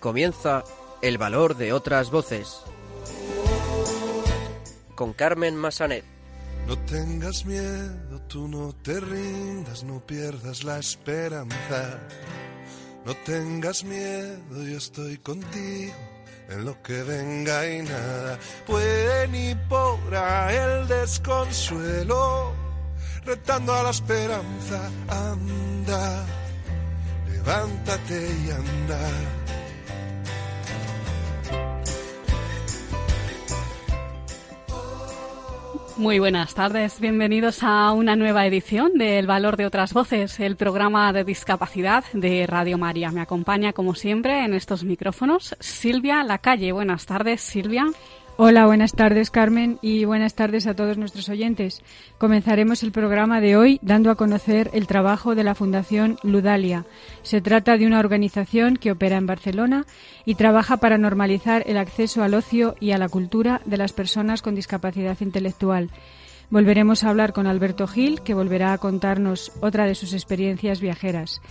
Comienza El valor de otras voces con Carmen Massanet. No tengas miedo, tú no te rindas, no pierdas la esperanza. No tengas miedo, yo estoy contigo en lo que venga y nada puede ni podrá el desconsuelo, retando a la esperanza. Anda, levántate y anda. Muy buenas tardes, bienvenidos a una nueva edición de El valor de otras voces, el programa de discapacidad de Radio María. Me acompaña, como siempre, en estos micrófonos Silvia Lacalle. Buenas tardes, Silvia. Hola, buenas tardes, Carmen, y buenas tardes a todos nuestros oyentes. Comenzaremos el programa de hoy dando a conocer el trabajo de la Fundación Ludalia. Se trata de una organización que opera en Barcelona y trabaja para normalizar el acceso al ocio y a la cultura de las personas con discapacidad intelectual. Volveremos a hablar con Alberto Gil, que volverá a contarnos otra de sus experiencias viajeras.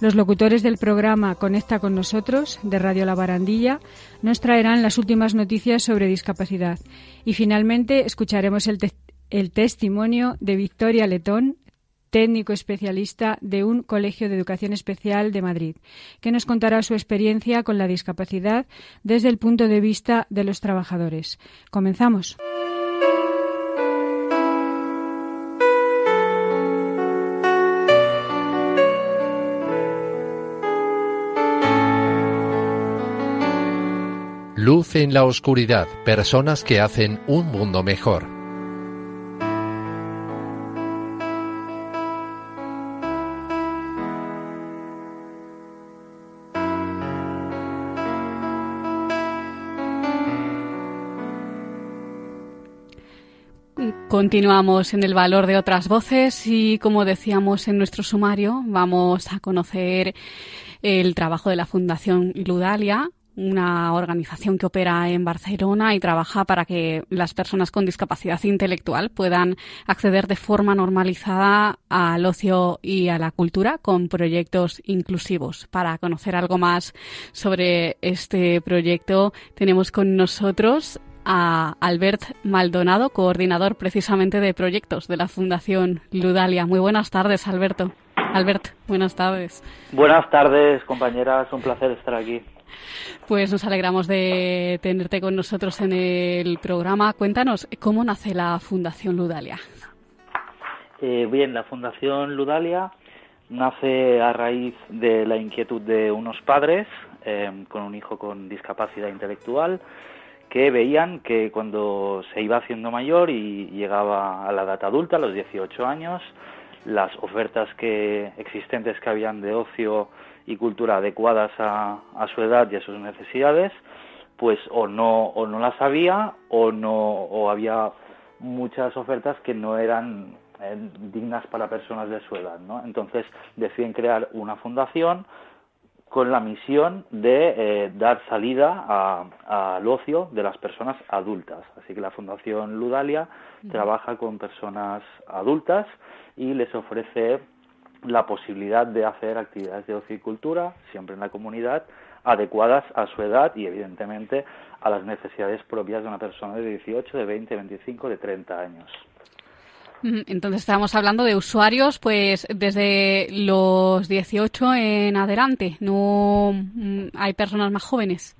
Los locutores del programa Conecta con Nosotros, de Radio La Barandilla, nos traerán las últimas noticias sobre discapacidad. Y finalmente escucharemos el testimonio de Victoria Letón, técnico especialista de un colegio de educación especial de Madrid, que nos contará su experiencia con la discapacidad desde el punto de vista de los trabajadores. Comenzamos. Luz en la oscuridad, personas que hacen un mundo mejor. Continuamos en El valor de otras voces y, como decíamos en nuestro sumario, vamos a conocer el trabajo de la Fundación Ludalia, una organización que opera en Barcelona y trabaja para que las personas con discapacidad intelectual puedan acceder de forma normalizada al ocio y a la cultura con proyectos inclusivos. Para conocer algo más sobre este proyecto, tenemos con nosotros a Albert Maldonado, coordinador precisamente de proyectos de la Fundación Ludalia. Muy buenas tardes, Alberto. Albert, buenas tardes. Buenas tardes, compañeras. Un placer estar aquí. Pues nos alegramos de tenerte con nosotros en el programa. Cuéntanos, ¿cómo nace la Fundación Ludalia? Bien, la Fundación Ludalia nace a raíz de la inquietud de unos padres con un hijo con discapacidad intelectual que veían que cuando se iba haciendo mayor y llegaba a la edad adulta, a los 18 años, las ofertas existentes que habían de ocio y cultura adecuadas a su edad y a sus necesidades, pues o no las había o había muchas ofertas que no eran dignas para personas de su edad, ¿no? Entonces deciden crear una fundación con la misión de dar salida al ocio de las personas adultas. Así que la Fundación Ludalia trabaja con personas adultas y les ofrece la posibilidad de hacer actividades de ocio y cultura, siempre en la comunidad, adecuadas a su edad y, evidentemente, a las necesidades propias de una persona de 18, de 20, 25, de 30 años. Entonces, estamos hablando de usuarios, pues, desde los 18 en adelante. ¿No hay personas más jóvenes?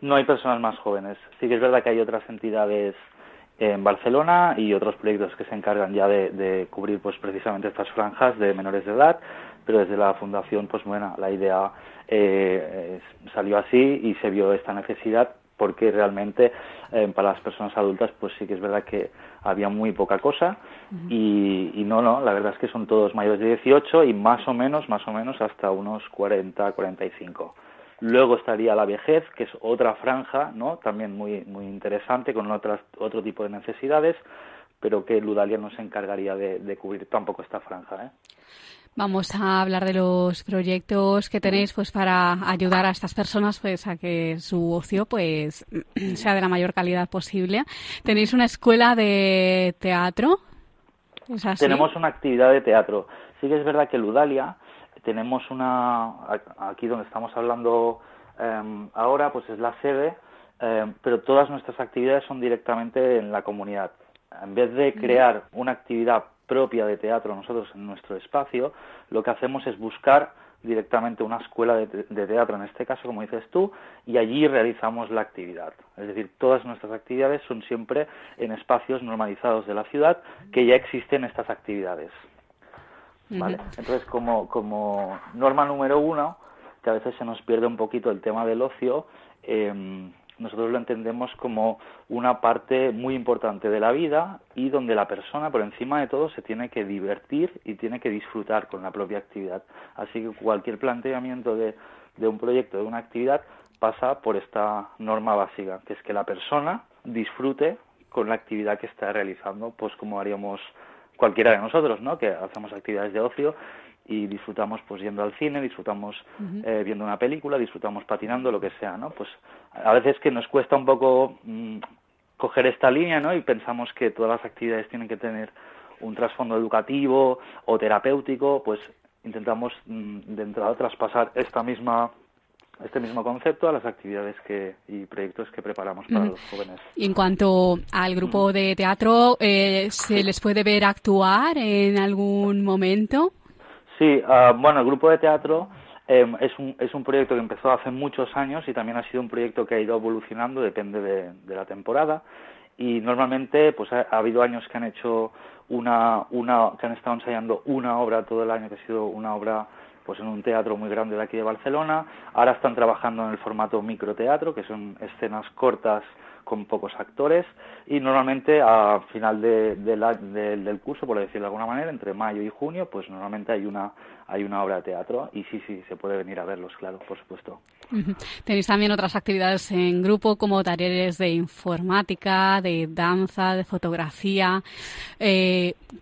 No hay personas más jóvenes. Sí que es verdad que hay otras entidades en Barcelona y otros proyectos que se encargan ya de cubrir pues precisamente estas franjas de menores de edad, pero desde la fundación, pues bueno, la idea salió así y se vio esta necesidad porque realmente para las personas adultas pues sí que es verdad que había muy poca cosa. Uh-huh. y la verdad es que son todos mayores de 18 y más o menos hasta unos 40, 45. Luego estaría la vejez, que es otra franja, ¿no?, también muy muy interesante, con otro tipo de necesidades, pero que Ludalia no se encargaría de cubrir tampoco esta franja, ¿eh? Vamos a hablar de los proyectos que tenéis pues para ayudar a estas personas pues a que su ocio pues sea de la mayor calidad posible. ¿Tenéis una escuela de teatro? ¿Es así? Tenemos una actividad de teatro. Sí que es verdad que Ludalia tenemos aquí donde estamos hablando ahora pues es la sede, pero todas nuestras actividades son directamente en la comunidad. En vez de crear una actividad propia de teatro nosotros en nuestro espacio, lo que hacemos es buscar directamente una escuela de teatro, en este caso, como dices tú, y allí realizamos la actividad. Es decir, todas nuestras actividades son siempre en espacios normalizados de la ciudad que ya existen estas actividades. ¿Vale? Entonces, como norma número uno, que a veces se nos pierde un poquito el tema del ocio, nosotros lo entendemos como una parte muy importante de la vida y donde la persona, por encima de todo, se tiene que divertir y tiene que disfrutar con la propia actividad. Así que cualquier planteamiento de un proyecto, de una actividad, pasa por esta norma básica, que es que la persona disfrute con la actividad que está realizando, pues como haríamos cualquiera de nosotros, ¿no? Que hacemos actividades de ocio y disfrutamos pues yendo al cine, disfrutamos viendo una película, disfrutamos patinando, lo que sea, ¿no? Pues a veces que nos cuesta un poco coger esta línea, ¿no? Y pensamos que todas las actividades tienen que tener un trasfondo educativo o terapéutico, pues intentamos de entrada traspasar este mismo concepto a las actividades y proyectos que preparamos para los jóvenes. Y en cuanto al grupo de teatro, ¿se les puede ver actuar en algún momento? Sí, bueno, el grupo de teatro es un proyecto que empezó hace muchos años y también ha sido un proyecto que ha ido evolucionando, depende de la temporada, y normalmente pues ha habido años que han hecho que han estado ensayando una obra todo el año, que ha sido una obra pues en un teatro muy grande de aquí de Barcelona. Ahora están trabajando en el formato microteatro, que son escenas cortas con pocos actores, y normalmente a final del curso, por decirlo de alguna manera, entre mayo y junio, pues normalmente hay una obra de teatro, y sí, se puede venir a verlos, claro, por supuesto. Tenéis también otras actividades en grupo, como talleres de informática, de danza, de fotografía.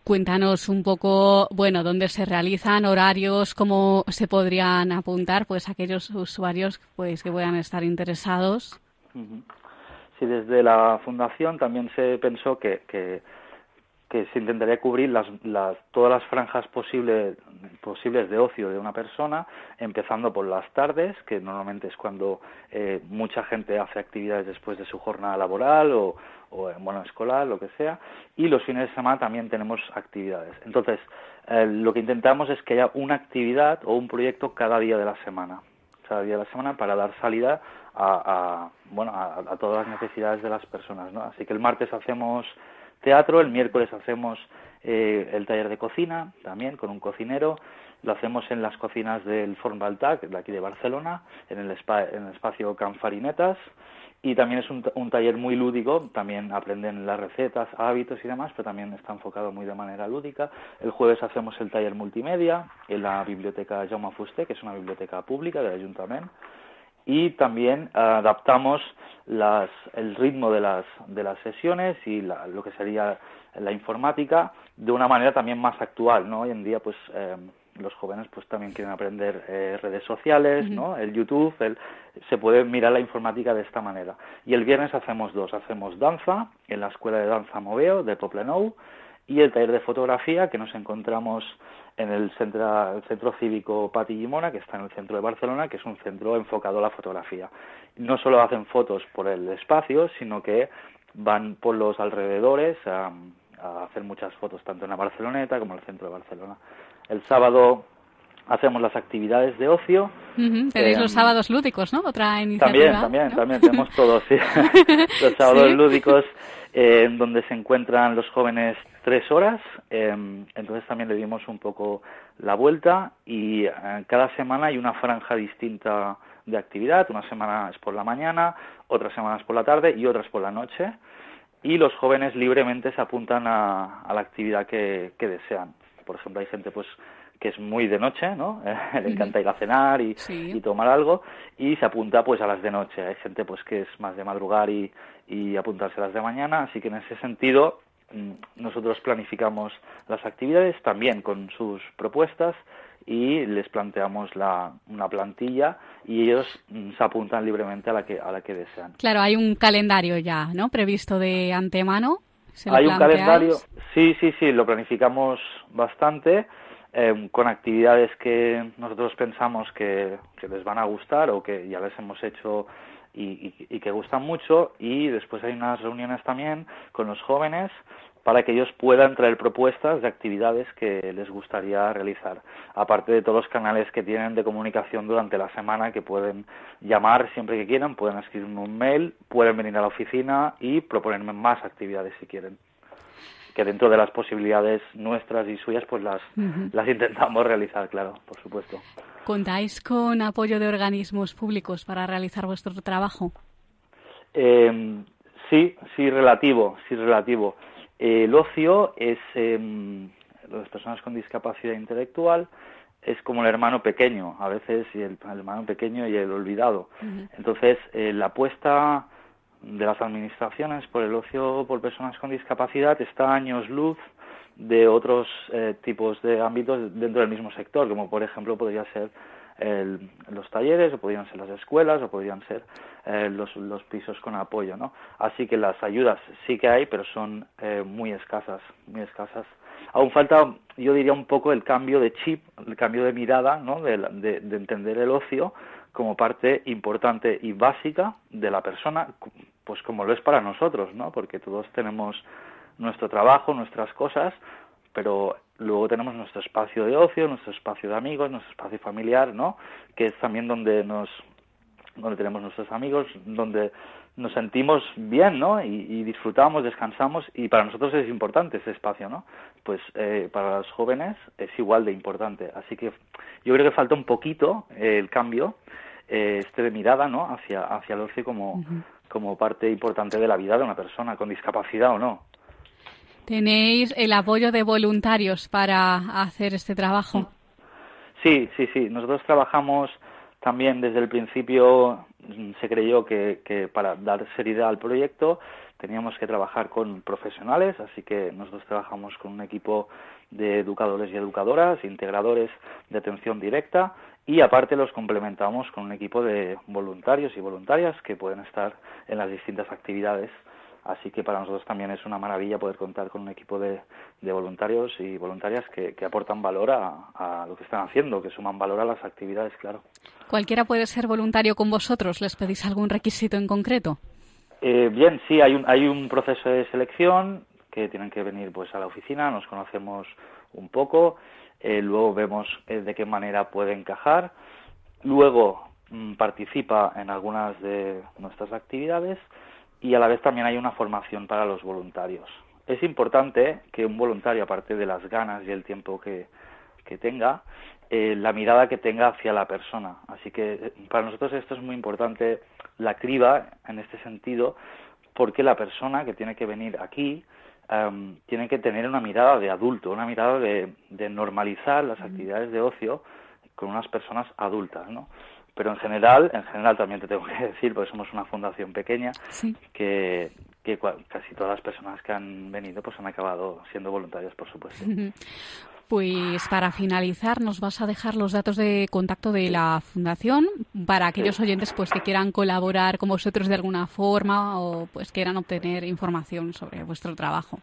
Cuéntanos un poco, bueno, dónde se realizan, horarios, cómo se podrían apuntar, pues aquellos usuarios pues que puedan estar interesados. Sí, desde la Fundación también se pensó que se intentaría cubrir todas las franjas posibles de ocio de una persona, empezando por las tardes, que normalmente es cuando mucha gente hace actividades después de su jornada laboral o escolar, lo que sea, y los fines de semana también tenemos actividades. Entonces, lo que intentamos es que haya una actividad o un proyecto cada día de la semana para dar salida a todas las necesidades de las personas, ¿no? Así que el martes hacemos teatro, el miércoles hacemos el taller de cocina, también con un cocinero, lo hacemos en las cocinas del Forn Baltac, de aquí de Barcelona, en el espacio Can Farinetas, y también es un taller muy lúdico, también aprenden las recetas, hábitos y demás, pero también está enfocado muy de manera lúdica. El jueves hacemos el taller multimedia en la biblioteca Jaume Fuster, que es una biblioteca pública del Ayuntamiento, y también adaptamos el ritmo de las sesiones y lo que sería la informática de una manera también más actual, ¿no? Hoy en día pues los jóvenes pues también quieren aprender redes sociales, ¿no? El YouTube, se puede mirar la informática de esta manera. Y el viernes hacemos danza en la Escuela de Danza Moveo de Poblenou, y el taller de fotografía, que nos encontramos en el centro cívico Pati Llimona, que está en el centro de Barcelona, que es un centro enfocado a la fotografía. No solo hacen fotos por el espacio, sino que van por los alrededores a hacer muchas fotos, tanto en la Barceloneta como en el centro de Barcelona. El sábado hacemos las actividades de ocio. Tenéis los sábados lúdicos, ¿no? Otra iniciativa. También tenemos todos, sí. Los sábados lúdicos, donde se encuentran los jóvenes 3 horas. Entonces también le dimos un poco la vuelta, y cada semana hay una franja distinta de actividad. Una semana es por la mañana, otras semanas por la tarde y otras por la noche. Y los jóvenes libremente se apuntan a la actividad que desean. Por ejemplo, hay gente pues que es muy de noche, ¿no? Le encanta ir a cenar y tomar algo, y se apunta pues a las de noche. Hay gente pues que es más de madrugar y apuntarse a las de mañana. Así que en ese sentido nosotros planificamos las actividades también con sus propuestas, y les planteamos una plantilla, y ellos se apuntan libremente a la que desean. Claro, hay un calendario ya, ¿no? Previsto de antemano. ¿Hay un calendario? Sí, lo planificamos bastante. con actividades que nosotros pensamos que les van a gustar o que ya les hemos hecho y que gustan mucho, y después hay unas reuniones también con los jóvenes para que ellos puedan traer propuestas de actividades que les gustaría realizar, aparte de todos los canales que tienen de comunicación durante la semana, que pueden llamar siempre que quieran, pueden escribirme un mail, pueden venir a la oficina y proponerme más actividades si quieren, que dentro de las posibilidades nuestras y suyas pues las intentamos realizar, claro, por supuesto. ¿Contáis con apoyo de organismos públicos para realizar vuestro trabajo? Sí, relativo. El ocio es, las personas con discapacidad intelectual, es como el hermano pequeño, a veces el hermano pequeño y el olvidado. Entonces, la apuesta de las administraciones por el ocio por personas con discapacidad está a años luz de otros tipos de ámbitos dentro del mismo sector, como por ejemplo podría ser los talleres, o podrían ser las escuelas, o podrían ser los pisos con apoyo, ¿no? Así que las ayudas sí que hay, pero son muy escasas. Aún falta, yo diría, un poco el cambio de chip, el cambio de mirada, ¿no? De entender el ocio como parte importante y básica de la persona, pues como lo es para nosotros, ¿no? Porque todos tenemos nuestro trabajo, nuestras cosas, pero luego tenemos nuestro espacio de ocio, nuestro espacio de amigos, nuestro espacio familiar, ¿no? Que es también donde tenemos nuestros amigos, donde nos sentimos bien, ¿no? Y disfrutamos, descansamos, y para nosotros es importante ese espacio, ¿no? Pues para los jóvenes es igual de importante. Así que yo creo que falta un poquito el cambio, de mirada, ¿no? Hacia el ocio como parte importante de la vida de una persona, con discapacidad o no. ¿Tenéis el apoyo de voluntarios para hacer este trabajo? Sí. Nosotros trabajamos también desde el principio, se creyó que para dar seriedad al proyecto teníamos que trabajar con profesionales, así que nosotros trabajamos con un equipo de educadores y educadoras, integradores de atención directa, y aparte los complementamos con un equipo de voluntarios y voluntarias que pueden estar en las distintas actividades. Así que para nosotros también es una maravilla poder contar con un equipo de voluntarios y voluntarias que aportan valor a lo que están haciendo, que suman valor a las actividades, claro. ¿Cualquiera puede ser voluntario con vosotros? ¿Les pedís algún requisito en concreto? Bien, sí, hay un proceso de selección que tienen que venir pues a la oficina, nos conocemos un poco, luego vemos de qué manera puede encajar, luego participa en algunas de nuestras actividades. Y a la vez también hay una formación para los voluntarios. Es importante que un voluntario, aparte de las ganas y el tiempo que tenga, la mirada que tenga hacia la persona. Así que para nosotros esto es muy importante, la criba en este sentido, porque la persona que tiene que venir aquí tiene que tener una mirada de adulto, una mirada de normalizar las actividades de ocio con unas personas adultas, ¿no? Pero en general también te tengo que decir, porque somos una fundación pequeña, sí, que casi todas las personas que han venido pues han acabado siendo voluntarias, por supuesto. Pues para finalizar, nos vas a dejar los datos de contacto de la fundación para aquellos oyentes pues que quieran colaborar con vosotros de alguna forma o pues quieran obtener información sobre vuestro trabajo.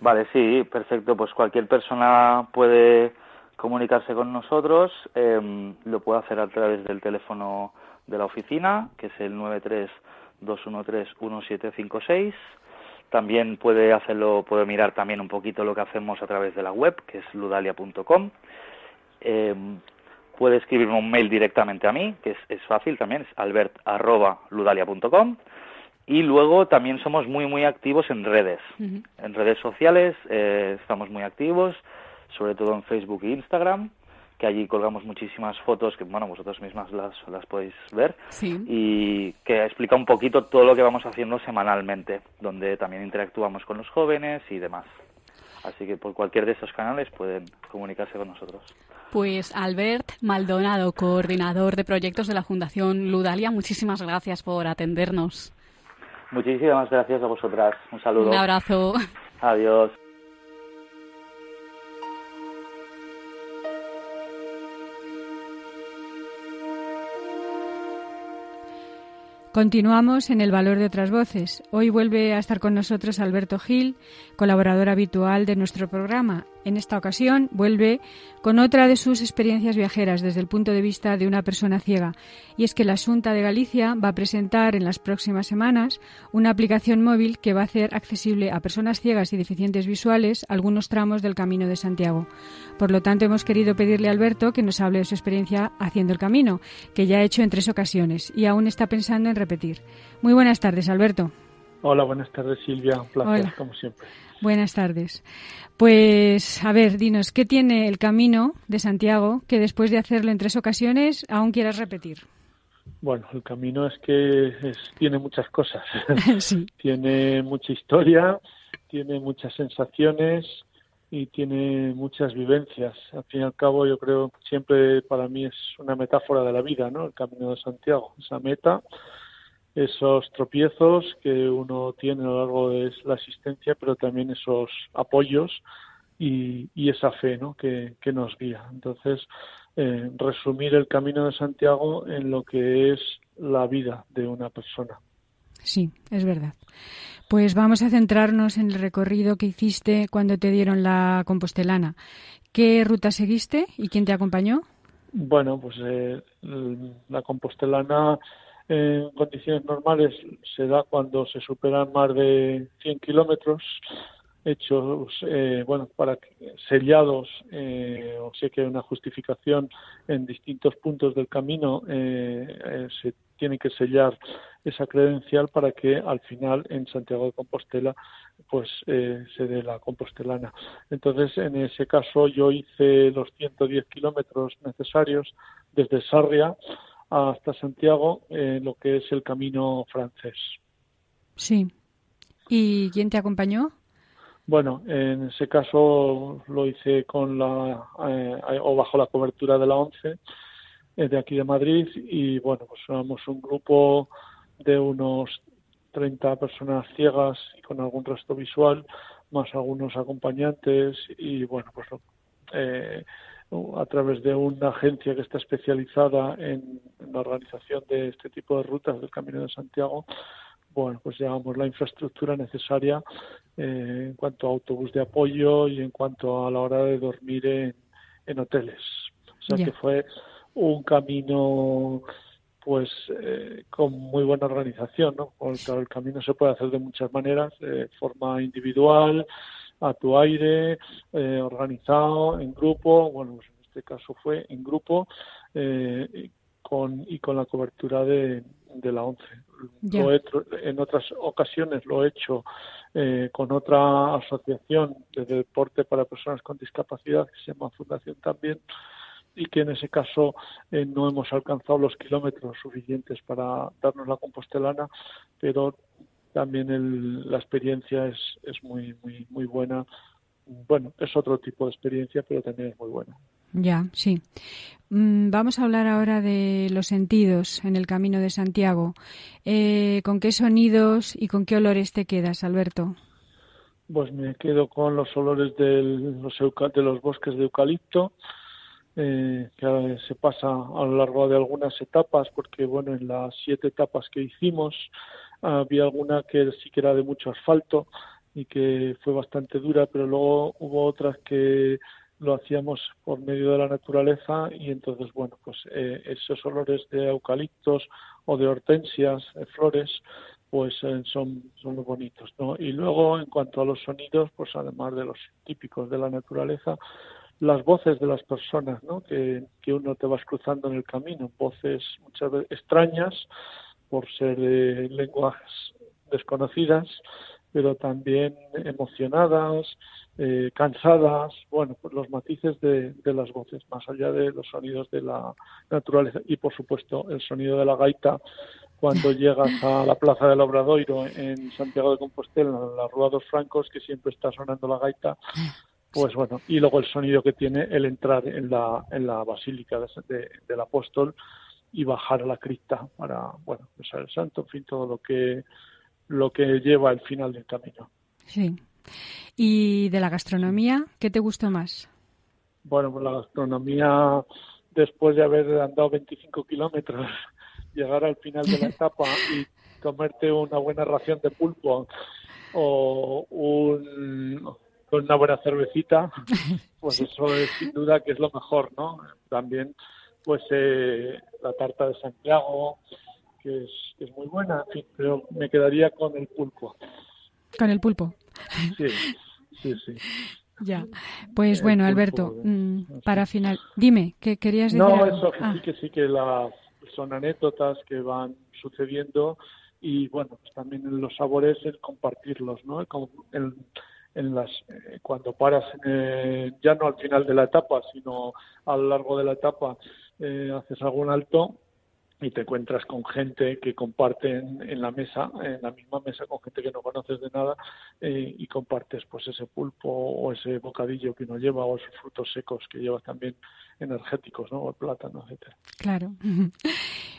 Vale, sí, perfecto. Pues cualquier persona puede comunicarse con nosotros, lo puedo hacer a través del teléfono de la oficina, que es el 932131756. También puede mirar también un poquito lo que hacemos a través de la web, que es ludalia.com. Puede escribirme un mail directamente a mí, que es fácil también, es albert@ludalia.com. Y luego también somos muy, muy activos en redes. En redes sociales estamos muy activos, sobre todo en Facebook e Instagram, que allí colgamos muchísimas fotos, que bueno, vosotros mismas las podéis ver, sí, y que explica un poquito todo lo que vamos haciendo semanalmente, donde también interactuamos con los jóvenes y demás. Así que por cualquier de estos canales pueden comunicarse con nosotros. Pues Albert Maldonado, coordinador de proyectos de la Fundación Ludalia, muchísimas gracias por atendernos. Muchísimas gracias a vosotras. Un saludo. Un abrazo. Adiós. Continuamos en El Valor de Otras Voces. Hoy vuelve a estar con nosotros Alberto Gil, colaborador habitual de nuestro programa. En esta ocasión vuelve con otra de sus experiencias viajeras desde el punto de vista de una persona ciega, y es que la Xunta de Galicia va a presentar en las próximas semanas una aplicación móvil que va a hacer accesible a personas ciegas y deficientes visuales algunos tramos del Camino de Santiago. Por lo tanto, hemos querido pedirle a Alberto que nos hable de su experiencia haciendo el camino, que ya ha hecho en 3 ocasiones y aún está pensando en repetir. Muy buenas tardes, Alberto. Hola, buenas tardes, Silvia. Un placer, hola, como siempre. Buenas tardes. Pues, a ver, dinos, ¿qué tiene el Camino de Santiago que después de hacerlo en 3 ocasiones aún quieras repetir? Bueno, el Camino es que tiene muchas cosas. Sí. Tiene mucha historia, tiene muchas sensaciones y tiene muchas vivencias. Al fin y al cabo, yo creo siempre para mí es una metáfora de la vida, ¿no? El Camino de Santiago, esa meta, esos tropiezos que uno tiene a lo largo de la asistencia, pero también esos apoyos y esa fe, ¿no?, que nos guía. Entonces, resumir el Camino de Santiago en lo que es la vida de una persona. Sí, es verdad. Pues vamos a centrarnos en el recorrido que hiciste cuando te dieron la Compostelana. ¿Qué ruta seguiste y quién te acompañó? Bueno, pues la Compostelana en condiciones normales se da cuando se superan más de 100 kilómetros hechos, para sellados, o sea que hay una justificación en distintos puntos del camino, se tiene que sellar esa credencial para que al final en Santiago de Compostela pues se dé la Compostelana. Entonces, en ese caso yo hice los 110 kilómetros necesarios desde Sarria hasta Santiago, lo que es el Camino Francés. Sí. ¿Y quién te acompañó? Bueno, en ese caso lo hice con bajo la cobertura de la ONCE de aquí de Madrid, y bueno, pues éramos un grupo de unos 30 personas ciegas y con algún resto visual, más algunos acompañantes, y bueno, pues a través de una agencia que está especializada en la organización de este tipo de rutas del Camino de Santiago, bueno, pues llevamos la infraestructura necesaria en cuanto a autobús de apoyo y en cuanto a la hora de dormir en hoteles. O sea, que fue un camino pues con muy buena organización, ¿no? Porque el camino se puede hacer de muchas maneras, de forma individual, a tu aire, organizado, en grupo. Bueno, pues en este caso fue en grupo con la cobertura de la ONCE. Yeah. En otras ocasiones lo he hecho con otra asociación de deporte para personas con discapacidad que se llama Fundación también, y que en ese caso no hemos alcanzado los kilómetros suficientes para darnos la Compostelana, pero también la experiencia es muy, muy, muy buena. Bueno, es otro tipo de experiencia, pero también es muy buena. Ya, sí. Vamos a hablar ahora de los sentidos en el Camino de Santiago. ¿Con qué sonidos y con qué olores te quedas, Alberto? Pues me quedo con los olores de los bosques de eucalipto, que se pasa a lo largo de algunas etapas, porque bueno, en las 7 etapas que hicimos había alguna que sí que era de mucho asfalto y que fue bastante dura, pero luego hubo otras que lo hacíamos por medio de la naturaleza, y entonces bueno, pues esos olores de eucaliptos o de hortensias, flores, pues son muy bonitos, ¿no? Y luego en cuanto a los sonidos, pues además de los típicos de la naturaleza, las voces de las personas, ¿no?, que uno te vas cruzando en el camino, voces muchas veces extrañas por ser de lenguas desconocidas, pero también emocionadas, cansadas, bueno, pues los matices de las voces, más allá de los sonidos de la naturaleza, y por supuesto el sonido de la gaita cuando llegas a la Plaza del Obradoiro en Santiago de Compostela, en la Rua dos Francos, que siempre está sonando la gaita. Pues bueno, y luego el sonido que tiene el entrar en la Basílica del Apóstol y bajar a la cripta para, bueno, besar el santo, en fin, todo lo que lleva el final del camino. Sí. ¿Y de la gastronomía, qué te gustó más? Bueno, pues la gastronomía, después de haber andado 25 kilómetros, llegar al final de la etapa y comerte una buena ración de pulpo o un con una buena cervecita, pues eso es sin duda que es lo mejor, ¿no? También, pues la tarta de Santiago, que es muy buena, en fin, pero me quedaría con el pulpo. ¿Con el pulpo? Sí. Ya, pues bueno, Alberto, para final, dime, ¿qué querías decir? No, eso, que las son anécdotas que van sucediendo y bueno, pues también en los sabores el compartirlos, ¿no? Cuando paras, ya no al final de la etapa, sino a lo largo de la etapa, haces algún alto y te encuentras con gente que comparten en la misma mesa, con gente que no conoces de nada, y compartes pues ese pulpo o ese bocadillo que uno lleva o esos frutos secos que llevas también energéticos, ¿no? O el plátano, etcétera. Claro.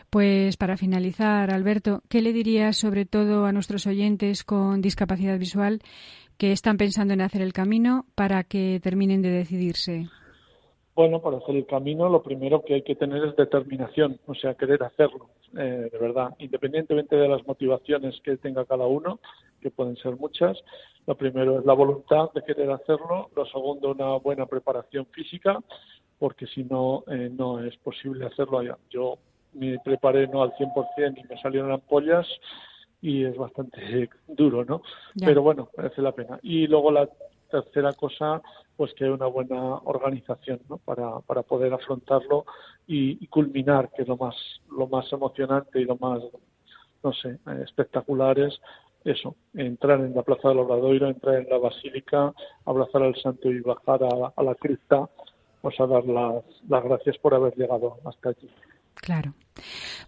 Pues para finalizar, Alberto, ¿qué le dirías sobre todo a nuestros oyentes con discapacidad visual que están pensando en hacer el camino para que terminen de decidirse? Bueno, para hacer el camino lo primero que hay que tener es determinación, o sea, querer hacerlo, de verdad. Independientemente de las motivaciones que tenga cada uno, que pueden ser muchas, lo primero es la voluntad de querer hacerlo, lo segundo una buena preparación física, porque si no, no es posible hacerlo. Yo me preparé no al 100% y me salieron ampollas y es bastante duro, ¿no? Ya. Pero bueno, merece la pena. Y luego la tercera cosa, pues que hay una buena organización, ¿no? Para poder afrontarlo y culminar, que es lo más emocionante y lo más, no sé, espectacular es eso, entrar en la Plaza del Obradoiro, entrar en la Basílica, abrazar al santo y bajar a la cripta, pues a dar las gracias por haber llegado hasta aquí. Claro.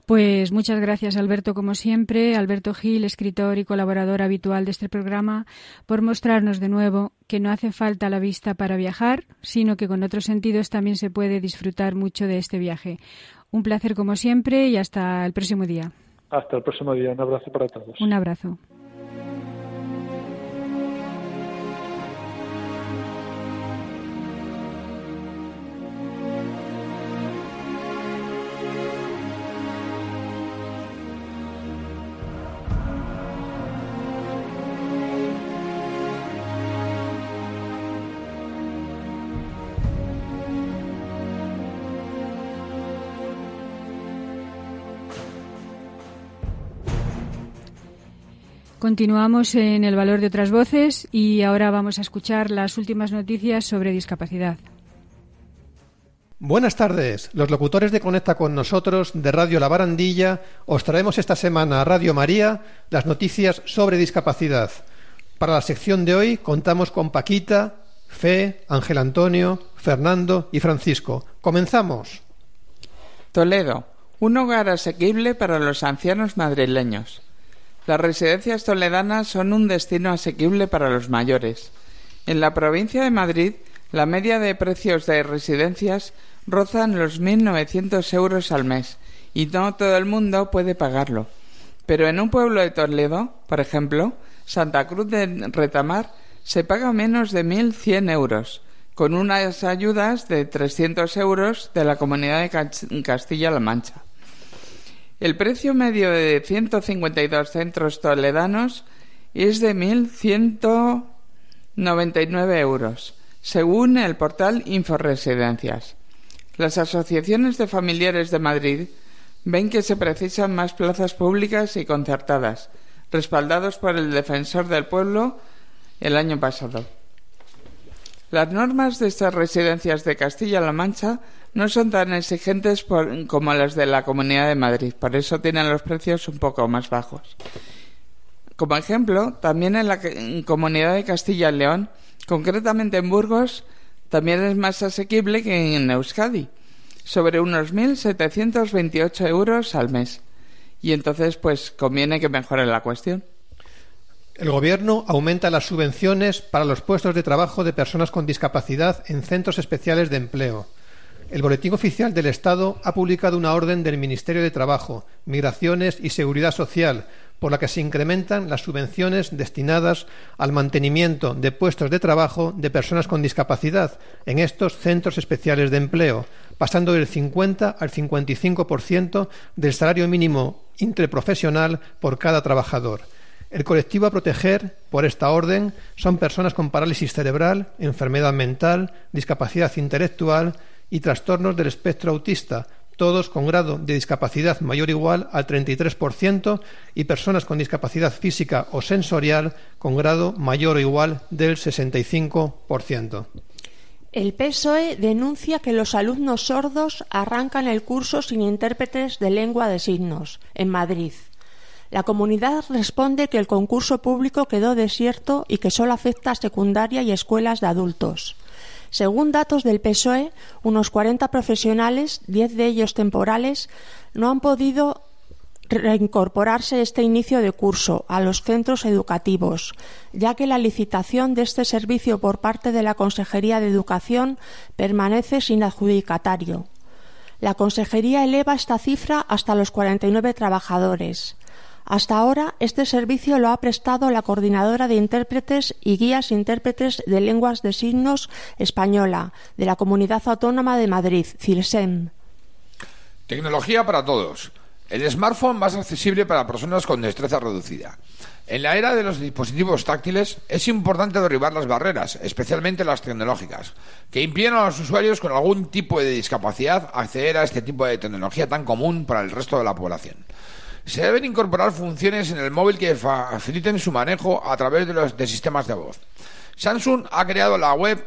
Pues muchas gracias, Alberto, como siempre. Alberto Gil, escritor y colaborador habitual de este programa, por mostrarnos de nuevo que no hace falta la vista para viajar, sino que con otros sentidos también se puede disfrutar mucho de este viaje. Un placer, como siempre, y hasta el próximo día. Hasta el próximo día. Un abrazo para todos. Un abrazo. Continuamos en El Valor de Otras Voces y ahora vamos a escuchar las últimas noticias sobre discapacidad. Buenas tardes. Los locutores de Conecta con Nosotros de Radio La Barandilla os traemos esta semana a Radio María las noticias sobre discapacidad. Para la sección de hoy contamos con Paquita, Fe, Ángel Antonio, Fernando y Francisco. ¡Comenzamos! Toledo, un hogar asequible para los ancianos madrileños. Las residencias toledanas son un destino asequible para los mayores. En la provincia de Madrid, la media de precios de residencias rozan los 1.900 euros al mes y no todo el mundo puede pagarlo. Pero en un pueblo de Toledo, por ejemplo, Santa Cruz de Retamar, se paga menos de 1.100 euros, con unas ayudas de 300 euros de la Comunidad de Castilla-La Mancha. El precio medio de 152 centros toledanos es de 1.199 euros, según el portal InfoResidencias. Las asociaciones de familiares de Madrid ven que se precisan más plazas públicas y concertadas, respaldados por el Defensor del Pueblo el año pasado. Las normas de estas residencias de Castilla-La Mancha no son tan exigentes como las de la Comunidad de Madrid, por eso tienen los precios un poco más bajos. Como ejemplo, también en la Comunidad de Castilla y León, concretamente en Burgos, también es más asequible que en Euskadi, sobre unos 1.728 euros al mes. Y entonces, pues, conviene que mejore la cuestión. El Gobierno aumenta las subvenciones para los puestos de trabajo de personas con discapacidad en centros especiales de empleo. El Boletín Oficial del Estado ha publicado una orden del Ministerio de Trabajo, Migraciones y Seguridad Social, por la que se incrementan las subvenciones destinadas al mantenimiento de puestos de trabajo de personas con discapacidad en estos centros especiales de empleo, pasando del 50 al 55% del salario mínimo interprofesional por cada trabajador. El colectivo a proteger por esta orden son personas con parálisis cerebral, enfermedad mental, discapacidad intelectual y trastornos del espectro autista, todos con grado de discapacidad mayor o igual al 33% y personas con discapacidad física o sensorial con grado mayor o igual del 65%. El PSOE denuncia que los alumnos sordos arrancan el curso sin intérpretes de lengua de signos en Madrid. La comunidad responde que el concurso público quedó desierto y que solo afecta a secundaria y escuelas de adultos. Según datos del PSOE, unos 40 profesionales, 10 de ellos temporales, no han podido reincorporarse a este inicio de curso a los centros educativos, ya que la licitación de este servicio por parte de la Consejería de Educación permanece sin adjudicatario. La Consejería eleva esta cifra hasta los 49 trabajadores. Hasta ahora, este servicio lo ha prestado la Coordinadora de Intérpretes y Guías e Intérpretes de Lenguas de Signos Española, de la Comunidad Autónoma de Madrid, CILSEM. Tecnología para todos. El smartphone más accesible para personas con destreza reducida. En la era de los dispositivos táctiles es importante derribar las barreras, especialmente las tecnológicas, que impiden a los usuarios con algún tipo de discapacidad acceder a este tipo de tecnología tan común para el resto de la población. Se deben incorporar funciones en el móvil que faciliten su manejo a través de sistemas de voz. Samsung ha creado la web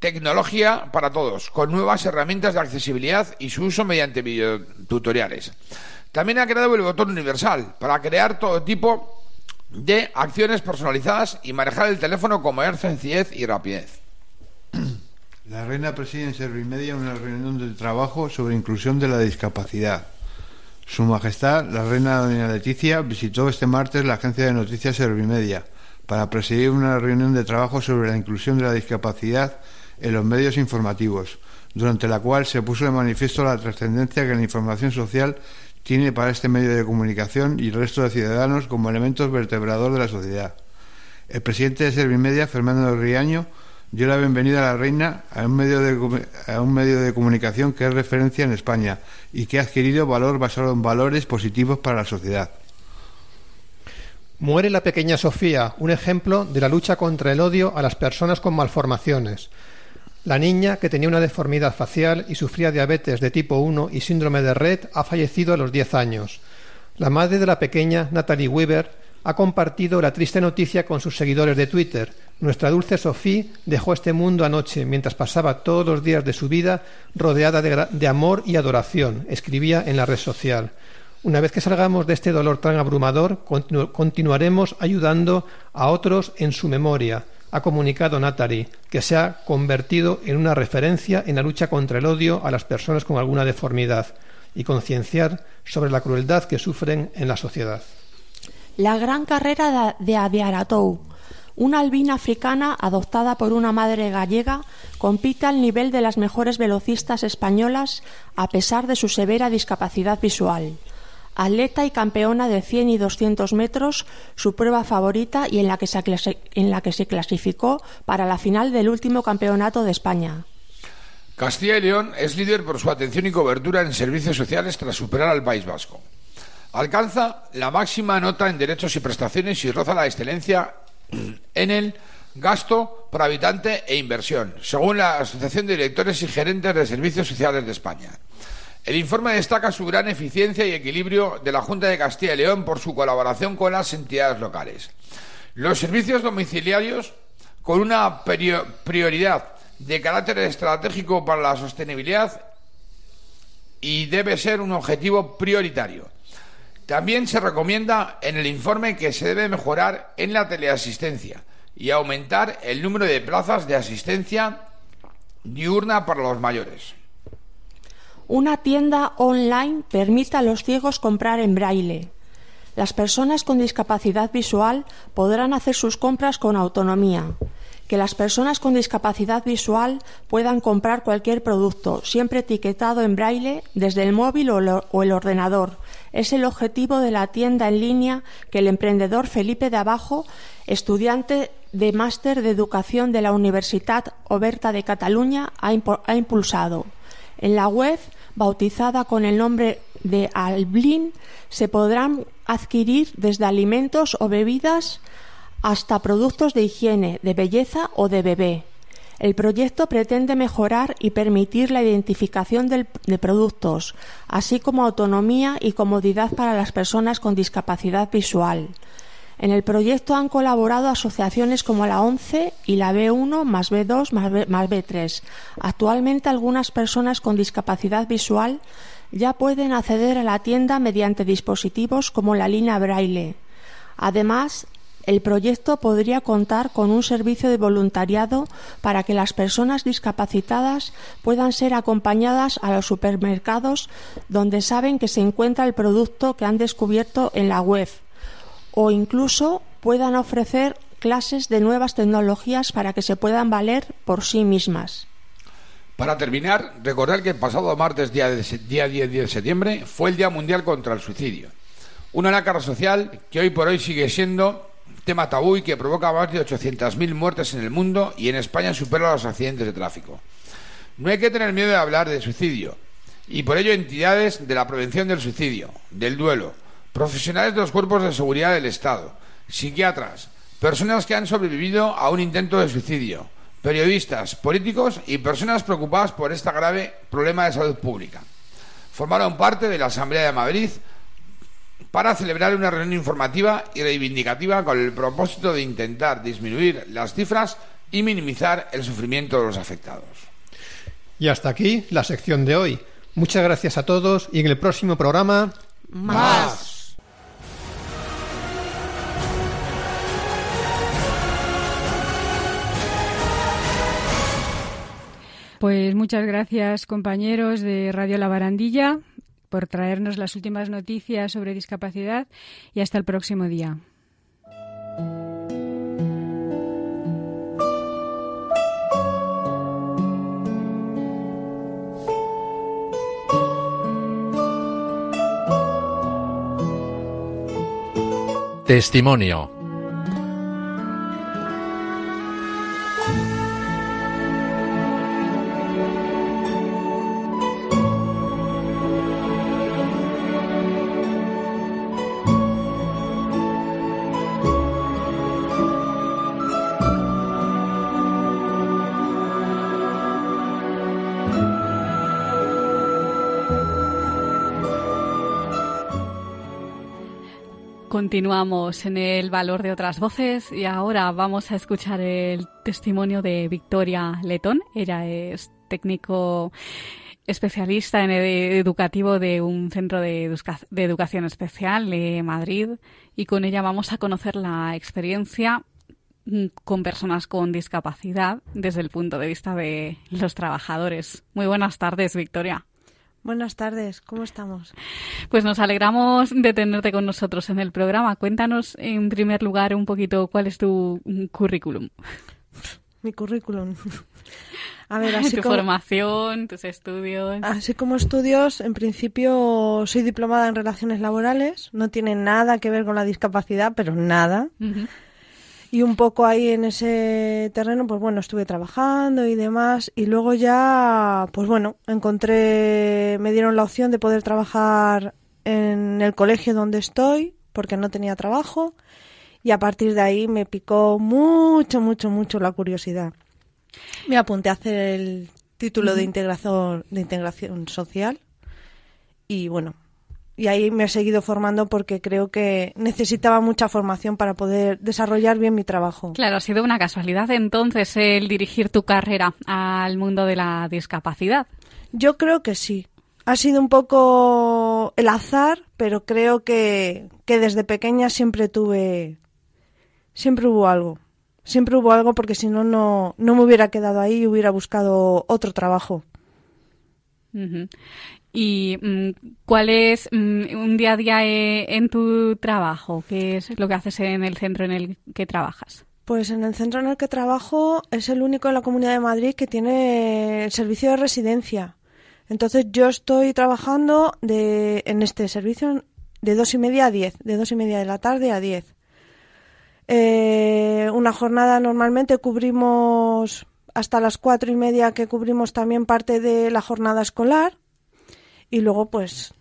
Tecnología para Todos, con nuevas herramientas de accesibilidad y su uso mediante videotutoriales. También ha creado el botón universal para crear todo tipo de acciones personalizadas y manejar el teléfono con mayor sencillez y rapidez. La Reina preside en Servimedia una reunión de trabajo sobre inclusión de la discapacidad. Su Majestad, la Reina Doña Leticia, visitó este martes la agencia de noticias Servimedia para presidir una reunión de trabajo sobre la inclusión de la discapacidad en los medios informativos, durante la cual se puso de manifiesto la trascendencia que la información social tiene para este medio de comunicación y el resto de ciudadanos como elementos vertebrador de la sociedad. El presidente de Servimedia, Fernando Riaño, dio la bienvenida a la Reina a un medio de comunicación que es referencia en España y que ha adquirido valor basado en valores positivos para la sociedad. Muere la pequeña Sofía, un ejemplo de la lucha contra el odio a las personas con malformaciones. La niña, que tenía una deformidad facial y sufría diabetes de tipo 1 y síndrome de Rett, ha fallecido a los 10 años. La madre de la pequeña, Natalie Weaver, ha compartido la triste noticia con sus seguidores de Twitter. Nuestra dulce Sofía dejó este mundo anoche mientras pasaba todos los días de su vida rodeada de amor y adoración, escribía en la red social. Una vez que salgamos de este dolor tan abrumador, continuaremos ayudando a otros en su memoria, ha comunicado Natalie, que se ha convertido en una referencia en la lucha contra el odio a las personas con alguna deformidad y concienciar sobre la crueldad que sufren en la sociedad. La gran carrera de Abiaratou. Una albina africana adoptada por una madre gallega compite al nivel de las mejores velocistas españolas a pesar de su severa discapacidad visual. Atleta y campeona de 100 y 200 metros, su prueba favorita y en la que se clasificó para la final del último campeonato de España. Castilla y León es líder por su atención y cobertura en servicios sociales tras superar al País Vasco. Alcanza la máxima nota en derechos y prestaciones y roza la excelencia en el gasto por habitante e inversión, según la Asociación de Directores y Gerentes de Servicios Sociales de España. El informe destaca su gran eficiencia y equilibrio de la Junta de Castilla y León por su colaboración con las entidades locales. Los servicios domiciliarios, con una prioridad de carácter estratégico para la sostenibilidad y debe ser un objetivo prioritario. También se recomienda en el informe que se debe mejorar en la teleasistencia y aumentar el número de plazas de asistencia diurna para los mayores. Una tienda online permite a los ciegos comprar en braille. Las personas con discapacidad visual podrán hacer sus compras con autonomía. Que las personas con discapacidad visual puedan comprar cualquier producto, siempre etiquetado en braille, desde el móvil o el ordenador. Es el objetivo de la tienda en línea que el emprendedor Felipe de Abajo, estudiante de máster de educación de la Universitat Oberta de Cataluña, ha impulsado. En la web, bautizada con el nombre de Alblin, se podrán adquirir desde alimentos o bebidas hasta productos de higiene, de belleza o de bebé. El proyecto pretende mejorar y permitir la identificación de productos, así como autonomía y comodidad para las personas con discapacidad visual. En el proyecto han colaborado asociaciones como la ONCE y la B1+B2+B3. Actualmente algunas personas con discapacidad visual ya pueden acceder a la tienda mediante dispositivos como la línea Braille. Además, el proyecto podría contar con un servicio de voluntariado para que las personas discapacitadas puedan ser acompañadas a los supermercados donde saben que se encuentra el producto que han descubierto en la web, o incluso puedan ofrecer clases de nuevas tecnologías para que se puedan valer por sí mismas. Para terminar, recordar que el pasado martes, día 10 de septiembre, fue el Día Mundial contra el Suicidio, una lacra social que hoy por hoy sigue siendo tema tabú y que provoca más de 800.000 muertes en el mundo, y en España supera los accidentes de tráfico. No hay que tener miedo de hablar de suicidio, y por ello entidades de la prevención del suicidio, del duelo, profesionales de los cuerpos de seguridad del Estado, psiquiatras, personas que han sobrevivido a un intento de suicidio, periodistas, políticos y personas preocupadas por este grave problema de salud pública formaron parte de la Asamblea de Madrid para celebrar una reunión informativa y reivindicativa con el propósito de intentar disminuir las cifras y minimizar el sufrimiento de los afectados. Y hasta aquí la sección de hoy. Muchas gracias a todos y en el próximo programa... ¡Más! Pues muchas gracias, compañeros de Radio La Barandilla, por traernos las últimas noticias sobre discapacidad, y hasta el próximo día. Testimonio. Continuamos en el valor de otras voces y ahora vamos a escuchar el testimonio de Victoria Letón. Ella es técnico especialista en educativo de un centro de educación especial de Madrid, y con ella vamos a conocer la experiencia con personas con discapacidad desde el punto de vista de los trabajadores. Muy buenas tardes, Victoria. Buenas tardes, ¿cómo estamos? Pues nos alegramos de tenerte con nosotros en el programa. Cuéntanos, en primer lugar, un poquito cuál es tu currículum. Mi currículum. A ver, así tu formación, tus estudios. Así como estudios, en principio soy diplomada en relaciones laborales. No tiene nada que ver con la discapacidad, pero nada. Uh-huh. Y un poco ahí en ese terreno, pues bueno, estuve trabajando y demás. Y luego ya, pues bueno, me dieron la opción de poder trabajar en el colegio donde estoy, porque no tenía trabajo. Y a partir de ahí me picó mucho la curiosidad. Me apunté a hacer el título de integración social. Y bueno... Y ahí me he seguido formando porque creo que necesitaba mucha formación para poder desarrollar bien mi trabajo. Claro, ha sido una casualidad entonces el dirigir tu carrera al mundo de la discapacidad. Yo creo que sí. Ha sido un poco el azar, pero creo que desde pequeña siempre hubo algo. Siempre hubo algo, porque si no, no me hubiera quedado ahí y hubiera buscado otro trabajo. Uh-huh. ¿Y cuál es un día a día en tu trabajo? ¿Qué es lo que haces en el centro en el que trabajas? Pues en el centro en el que trabajo es el único en la Comunidad de Madrid que tiene el servicio de residencia. Entonces yo estoy trabajando en este servicio de 2:30 a 10, de 2:30 de la tarde a 10. Una jornada normalmente cubrimos hasta las 4:30, que cubrimos también parte de la jornada escolar. Y luego, pues,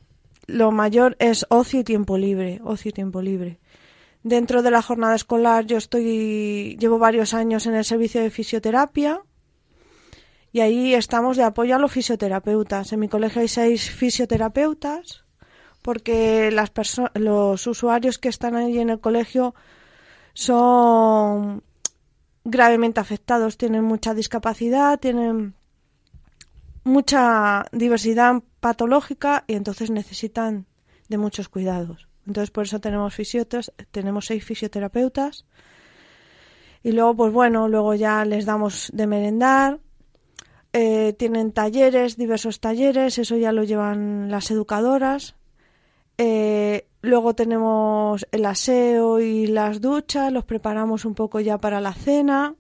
lo mayor es ocio y tiempo libre, Dentro de la jornada escolar yo llevo varios años en el servicio de fisioterapia y ahí estamos de apoyo a los fisioterapeutas. En mi colegio hay 6 fisioterapeutas porque los usuarios que están ahí en el colegio son gravemente afectados, tienen mucha discapacidad, tienen mucha diversidad patológica y entonces necesitan de muchos cuidados. Entonces por eso tenemos 6 fisioterapeutas y luego pues bueno, luego ya les damos de merendar, tienen talleres, diversos talleres, eso ya lo llevan las educadoras, luego tenemos el aseo y las duchas, los preparamos un poco ya para la cena,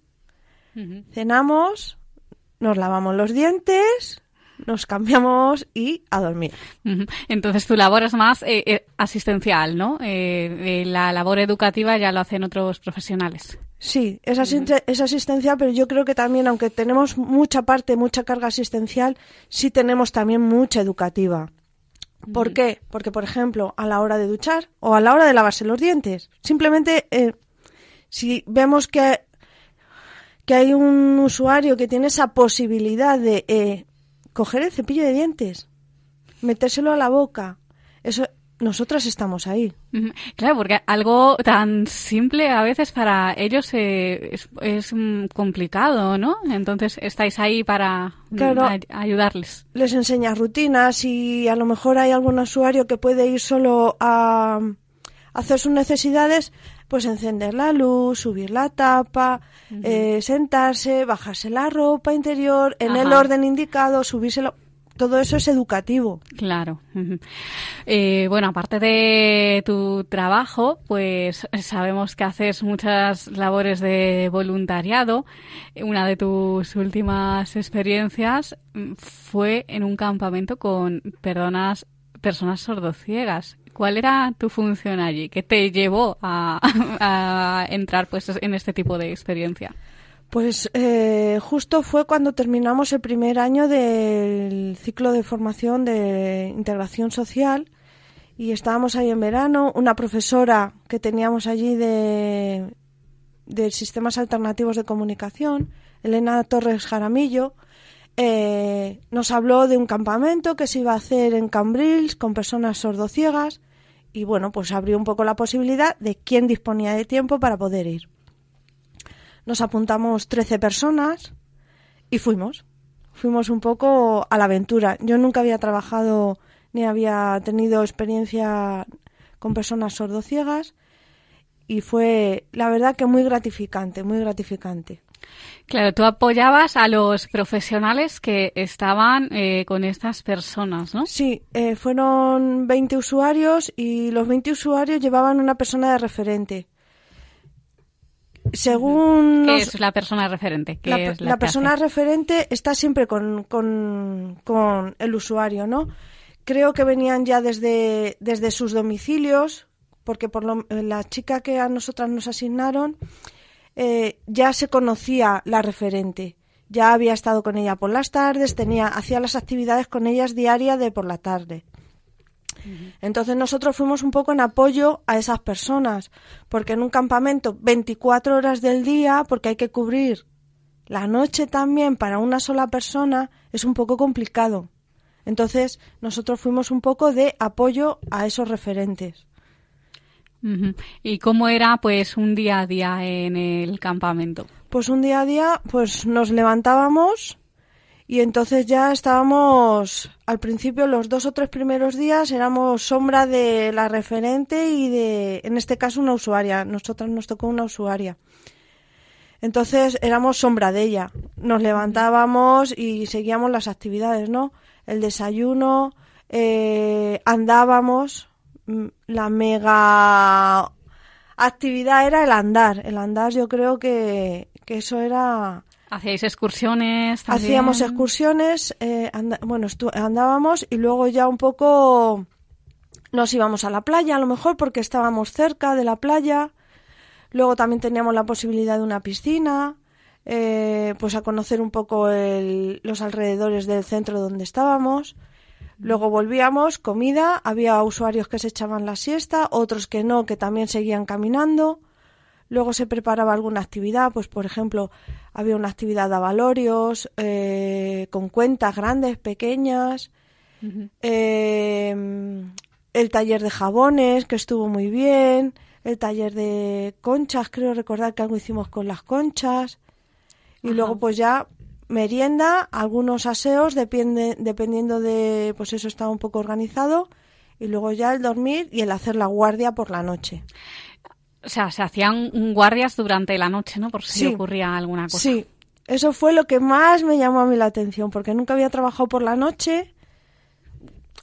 Cenamos, nos lavamos los dientes, nos cambiamos y a dormir. Entonces tu labor es más asistencial, ¿no? La labor educativa ya lo hacen otros profesionales. Sí, es asistencia, pero yo creo que también, aunque tenemos mucha carga asistencial, sí tenemos también mucha educativa. ¿Por qué? Porque, por ejemplo, a la hora de duchar o a la hora de lavarse los dientes, simplemente si vemos que hay un usuario que tiene esa posibilidad de coger el cepillo de dientes, metérselo a la boca, eso, nosotras estamos ahí. Claro, porque algo tan simple a veces para ellos es complicado, ¿no? Entonces estáis ahí para ayudarles. Les enseñas rutinas y a lo mejor hay algún usuario que puede ir solo a hacer sus necesidades, pues encender la luz, subir la tapa, sentarse, bajarse la ropa interior, en el orden indicado, subírselo. Todo eso es educativo. Claro. Bueno, aparte de tu trabajo, pues sabemos que haces muchas labores de voluntariado. Una de tus últimas experiencias fue en un campamento con personas sordociegas. ¿Cuál era tu función allí? ¿Qué te llevó a entrar pues en este tipo de experiencia? Pues justo fue cuando terminamos el primer año del ciclo de formación de integración social y estábamos ahí en verano. Una profesora que teníamos allí de sistemas alternativos de comunicación, Elena Torres Jaramillo, nos habló de un campamento que se iba a hacer en Cambrils con personas sordociegas. Y bueno, pues abrió un poco la posibilidad de quién disponía de tiempo para poder ir. Nos apuntamos 13 personas y fuimos. Fuimos un poco a la aventura. Yo nunca había trabajado ni había tenido experiencia con personas sordociegas y fue, la verdad, que muy gratificante, muy gratificante. Claro, tú apoyabas a los profesionales que estaban con estas personas, ¿no? Sí, fueron 20 usuarios y los 20 usuarios llevaban una persona de referente. Según ¿qué es la persona referente? La persona referente está siempre con el usuario, ¿no? Creo que venían ya desde sus domicilios, porque la chica que a nosotras nos asignaron... ya se conocía la referente, ya había estado con ella por las tardes, hacía las actividades con ellas diarias de por la tarde. Entonces nosotros fuimos un poco en apoyo a esas personas, porque en un campamento 24 horas del día, porque hay que cubrir la noche también para una sola persona, es un poco complicado. Entonces nosotros fuimos un poco de apoyo a esos referentes. ¿Y cómo era pues un día a día en el campamento? Pues un día a día pues nos levantábamos y entonces ya estábamos, al principio los 2 o 3 primeros días éramos sombra de la referente y de, en este caso, una usuaria. Nosotras nos tocó una usuaria. Entonces éramos sombra de ella. Nos levantábamos y seguíamos las actividades, ¿no? El desayuno, andábamos. La mega actividad era el andar. El andar, yo creo que eso era... ¿Hacíais excursiones también? Hacíamos excursiones, andábamos y luego ya un poco nos íbamos a la playa, a lo mejor porque estábamos cerca de la playa. Luego también teníamos la posibilidad de una piscina, pues a conocer un poco los alrededores del centro donde estábamos. Luego volvíamos, comida, había usuarios que se echaban la siesta, otros que no, que también seguían caminando. Luego se preparaba alguna actividad, pues por ejemplo, había una actividad de abalorios, con cuentas grandes, pequeñas. Uh-huh. El taller de jabones, que estuvo muy bien. El taller de conchas, creo recordar que algo hicimos con las conchas. Y uh-huh. Luego pues ya merienda, algunos aseos, dependiendo de, pues eso estaba un poco organizado. Y luego ya el dormir y el hacer la guardia por la noche. O sea, se hacían guardias durante la noche, ¿no? Por si sí, ocurría alguna cosa. Sí, eso fue lo que más me llamó a mí la atención, porque nunca había trabajado por la noche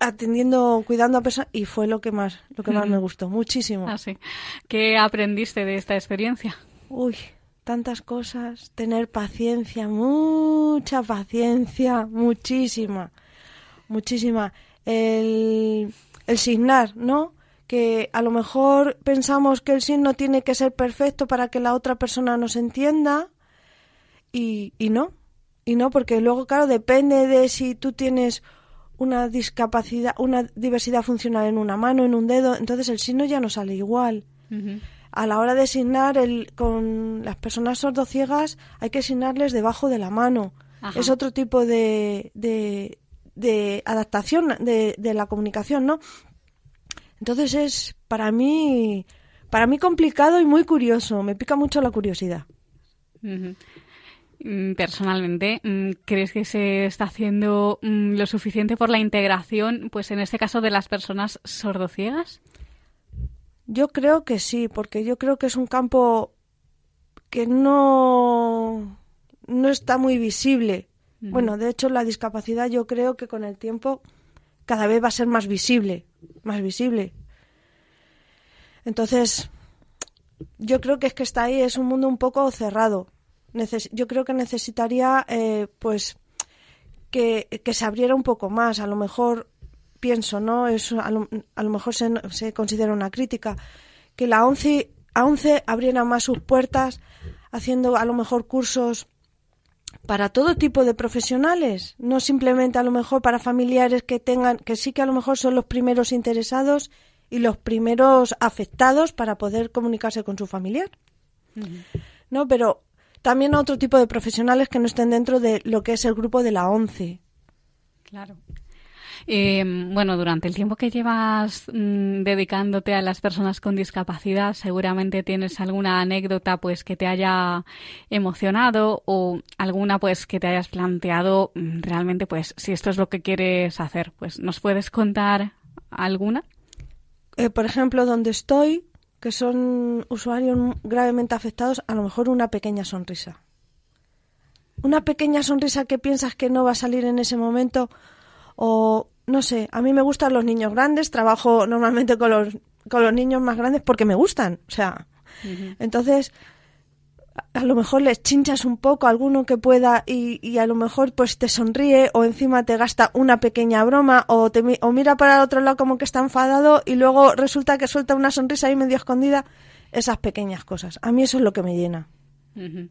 atendiendo, cuidando a personas, y fue lo que más me gustó, muchísimo. Ah, sí. ¿Qué aprendiste de esta experiencia? Uy, tantas cosas. Tener paciencia, mucha paciencia, muchísima. El signar, ¿no? Que a lo mejor pensamos que el signo tiene que ser perfecto para que la otra persona nos entienda y no, porque luego, claro, depende de si tú tienes una discapacidad, una diversidad funcional en una mano, en un dedo, entonces el signo ya no sale igual. Uh-huh. A la hora de signar con las personas sordociegas hay que signarles debajo de la mano. Ajá. Es otro tipo de adaptación de la comunicación, ¿no? Entonces es para mí complicado y muy curioso. Me pica mucho la curiosidad. Uh-huh. Personalmente, ¿crees que se está haciendo lo suficiente por la integración, pues en este caso de las personas sordociegas? Yo creo que sí, porque yo creo que es un campo que no está muy visible. Uh-huh. Bueno, de hecho la discapacidad yo creo que con el tiempo cada vez va a ser más visible, Entonces, yo creo que es que está ahí, es un mundo un poco cerrado. Yo creo que necesitaría, pues, que se abriera un poco más. A lo mejor, pienso, ¿no? A lo mejor se considera una crítica. Que la ONCE abriera más sus puertas, haciendo a lo mejor cursos para todo tipo de profesionales, no simplemente a lo mejor para familiares que sí que a lo mejor son los primeros interesados y los primeros afectados para poder comunicarse con su familiar. Uh-huh. No, pero también otro tipo de profesionales que no estén dentro de lo que es el grupo de la ONCE. Claro. Bueno, durante el tiempo que llevas dedicándote a las personas con discapacidad, seguramente tienes alguna anécdota pues que te haya emocionado o alguna pues que te hayas planteado realmente pues si esto es lo que quieres hacer. Pues ¿nos puedes contar alguna? Por ejemplo, donde estoy, que son usuarios gravemente afectados, a lo mejor una pequeña sonrisa. Una pequeña sonrisa que piensas que no va a salir en ese momento. O, no sé, a mí me gustan los niños grandes, trabajo normalmente con los niños más grandes porque me gustan, o sea, uh-huh. Entonces a lo mejor les chinchas un poco a alguno que pueda y a lo mejor pues te sonríe o encima te gasta una pequeña broma o mira para el otro lado como que está enfadado y luego resulta que suelta una sonrisa ahí medio escondida, esas pequeñas cosas. A mí eso es lo que me llena. Uh-huh.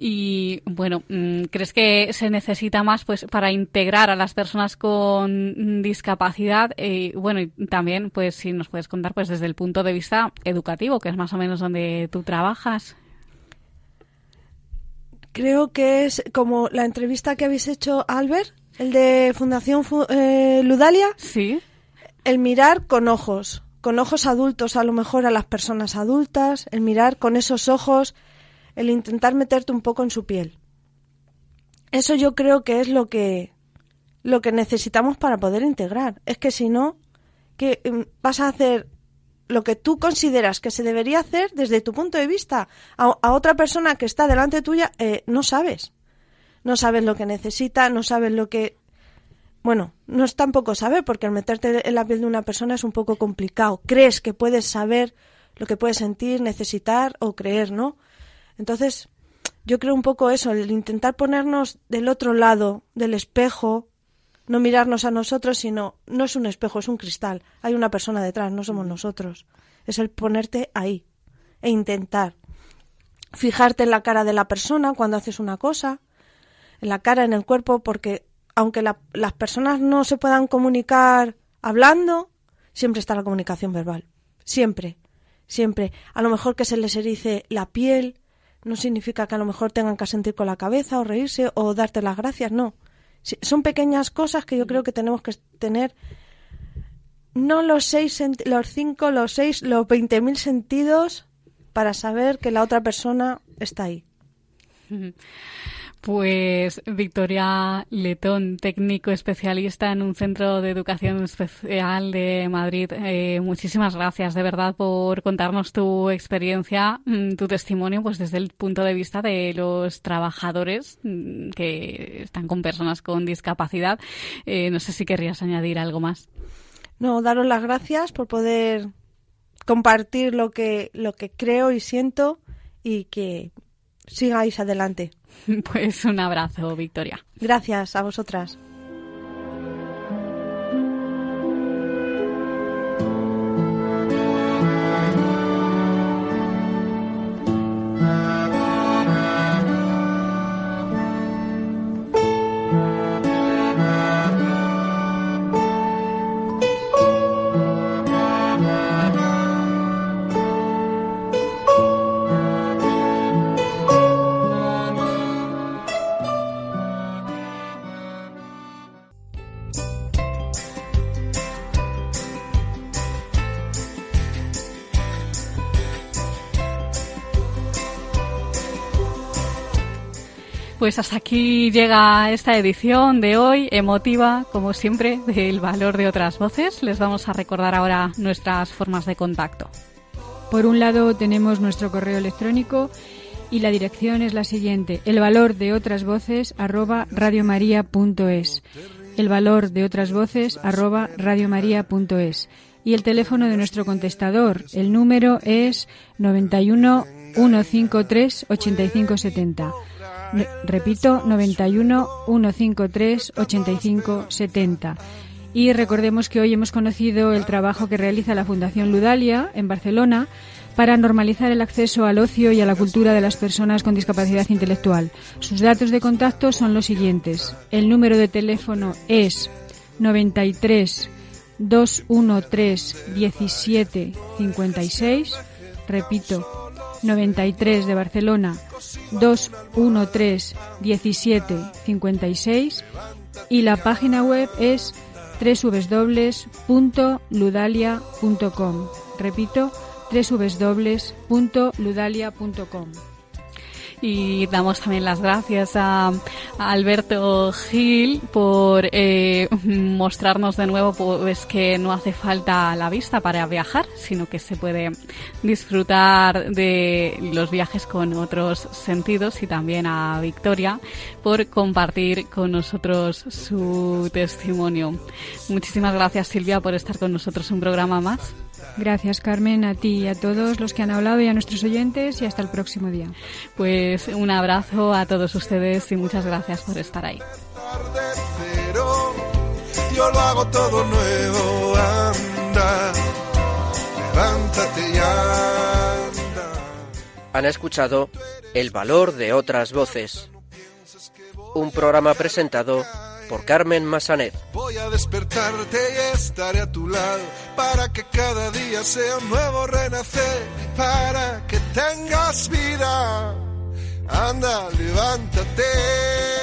Y bueno, ¿crees que se necesita más pues para integrar a las personas con discapacidad? Bueno, y también pues si nos puedes contar pues desde el punto de vista educativo, que es más o menos donde tú trabajas. Creo que es como la entrevista que habéis hecho a Albert, el de Fundación Ludalia. Sí. El mirar con ojos adultos, a lo mejor a las personas adultas, el mirar con esos ojos, el intentar meterte un poco en su piel. Eso yo creo que es lo que necesitamos para poder integrar. Es que si no, que vas a hacer lo que tú consideras que se debería hacer desde tu punto de vista. A otra persona que está delante tuya, no sabes lo que necesita, no sabes lo que... Bueno, no es tampoco saber, porque al meterte en la piel de una persona es un poco complicado. Crees que puedes saber lo que puedes sentir, necesitar o creer, ¿no? Entonces, yo creo un poco eso, el intentar ponernos del otro lado del espejo, no mirarnos a nosotros, sino, no es un espejo, es un cristal. Hay una persona detrás, no somos nosotros. Es el ponerte ahí e intentar fijarte en la cara de la persona cuando haces una cosa, en la cara, en el cuerpo, porque aunque las personas no se puedan comunicar hablando, siempre está la comunicación verbal. Siempre, siempre. A lo mejor que se les erice la piel no significa que a lo mejor tengan que sentir con la cabeza o reírse o darte las gracias, no. Son pequeñas cosas que yo creo que tenemos que tener, no los 20.000 sentidos para saber que la otra persona está ahí. Pues Victoria Letón, técnico especialista en un centro de educación especial de Madrid, muchísimas gracias de verdad por contarnos tu experiencia, tu testimonio, pues desde el punto de vista de los trabajadores que están con personas con discapacidad. No sé si querrías añadir algo más. No, daros las gracias por poder compartir lo que creo y siento y que sigáis adelante. Pues un abrazo, Victoria. Gracias a vosotras. Pues hasta aquí llega esta edición de hoy, emotiva, como siempre, del valor de otras voces. Les vamos a recordar ahora nuestras formas de contacto. Por un lado tenemos nuestro correo electrónico y la dirección es la siguiente, elvalordeotrasvoces@radiomaria.es, elvalordeotrasvoces@radiomaria.es. Y el teléfono de nuestro contestador, el número es 91 153 8570. Repito, 91 153 85 70. Y recordemos que hoy hemos conocido el trabajo que realiza la Fundación Ludalia en Barcelona para normalizar el acceso al ocio y a la cultura de las personas con discapacidad intelectual. Sus datos de contacto son los siguientes. El número de teléfono es 93 213 17 56. Repito, 93 de Barcelona, 213 17 56 y la página web es www.ludalia.com. Repito, www.ludalia.com. Y damos también las gracias a Alberto Gil por mostrarnos de nuevo pues que no hace falta la vista para viajar, sino que se puede disfrutar de los viajes con otros sentidos, y también a Victoria por compartir con nosotros su testimonio. Muchísimas gracias, Silvia, por estar con nosotros un programa más. Gracias, Carmen, a ti y a todos los que han hablado y a nuestros oyentes, y hasta el próximo día. Pues un abrazo a todos ustedes y muchas gracias por estar ahí. Yo lo hago todo nuevo, anda, levántate y anda. Han escuchado El valor de otras voces, un programa presentado por Carmen Massanet. Voy a despertarte y estaré a tu lado para que cada día sea un nuevo renacer, para que tengas vida. Anda, levántate.